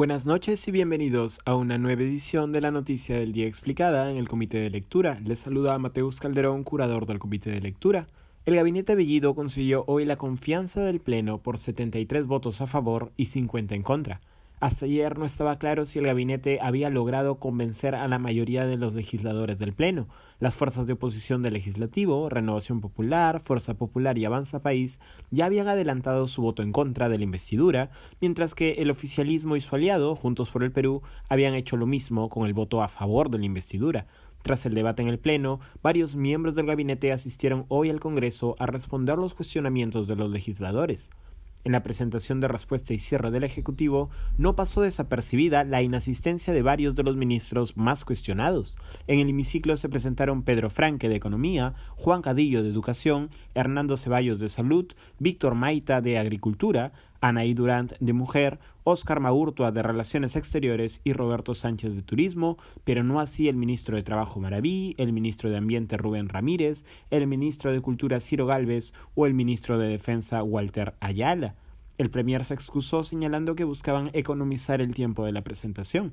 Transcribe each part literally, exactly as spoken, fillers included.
Buenas noches y bienvenidos a una nueva edición de la Noticia del Día Explicada en el Comité de Lectura. Les saluda a Mateus Calderón, curador del Comité de Lectura. El Gabinete Bellido consiguió hoy la confianza del Pleno por setenta y tres votos a favor y cincuenta en contra. Hasta ayer no estaba claro si el Gabinete había logrado convencer a la mayoría de los legisladores del Pleno. Las fuerzas de oposición del Legislativo, Renovación Popular, Fuerza Popular y Avanza País ya habían adelantado su voto en contra de la investidura, mientras que el oficialismo y su aliado, Juntos por el Perú, habían hecho lo mismo con el voto a favor de la investidura. Tras el debate en el Pleno, varios miembros del gabinete asistieron hoy al Congreso a responder los cuestionamientos de los legisladores. En la presentación de respuesta y cierre del Ejecutivo, no pasó desapercibida la inasistencia de varios de los ministros más cuestionados. En el hemiciclo se presentaron Pedro Francke de Economía, Juan Cadillo de Educación, Hernando Cevallos de Salud, Víctor Maita de Agricultura, Anaí Durant de Mujer, Óscar Maúrtua de Relaciones Exteriores y Roberto Sánchez de Turismo, pero no así el ministro de Trabajo Maraví, el ministro de Ambiente Rubén Ramírez, el ministro de Cultura Ciro Galvez o el ministro de Defensa Walter Ayala. El premier se excusó señalando que buscaban economizar el tiempo de la presentación.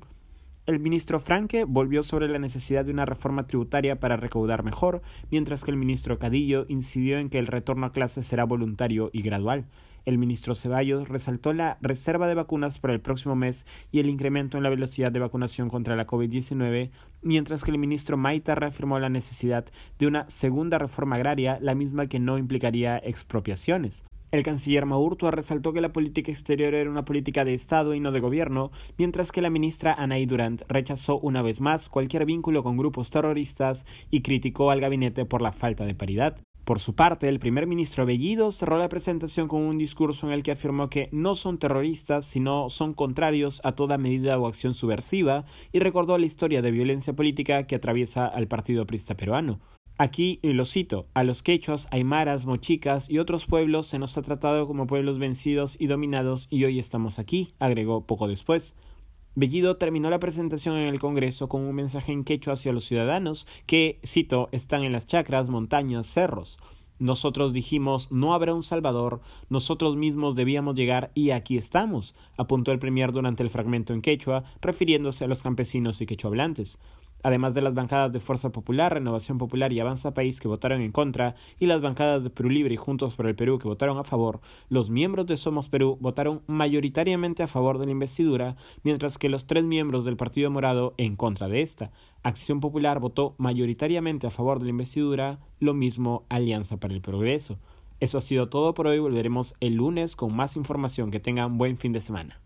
El ministro Francke volvió sobre la necesidad de una reforma tributaria para recaudar mejor, mientras que el ministro Cadillo incidió en que el retorno a clases será voluntario y gradual. El ministro Ceballos resaltó la reserva de vacunas para el próximo mes y el incremento en la velocidad de vacunación contra la COVID diecinueve, mientras que el ministro Maita reafirmó la necesidad de una segunda reforma agraria, la misma que no implicaría expropiaciones. El canciller Maúrtua resaltó que la política exterior era una política de Estado y no de gobierno, mientras que la ministra Anaí Durant rechazó una vez más cualquier vínculo con grupos terroristas y criticó al gabinete por la falta de paridad. Por su parte, el primer ministro Bellido cerró la presentación con un discurso en el que afirmó que no son terroristas, sino son contrarios a toda medida o acción subversiva, y recordó la historia de violencia política que atraviesa al Partido Aprista peruano. Aquí, y lo cito, a los quechuas, aymaras, mochicas y otros pueblos se nos ha tratado como pueblos vencidos y dominados y hoy estamos aquí, agregó poco después. Bellido terminó la presentación en el Congreso con un mensaje en quechua hacia los ciudadanos que, cito, están en las chacras, montañas, cerros. Nosotros dijimos, no habrá un salvador, nosotros mismos debíamos llegar y aquí estamos, apuntó el premier durante el fragmento en quechua, refiriéndose a los campesinos y quechuablantes. Además de las bancadas de Fuerza Popular, Renovación Popular y Avanza País que votaron en contra y las bancadas de Perú Libre y Juntos por el Perú que votaron a favor, los miembros de Somos Perú votaron mayoritariamente a favor de la investidura, mientras que los tres miembros del Partido Morado en contra de esta. Acción Popular votó mayoritariamente a favor de la investidura, lo mismo Alianza para el Progreso. Eso ha sido todo por hoy, volveremos el lunes con más información. Que tengan buen fin de semana.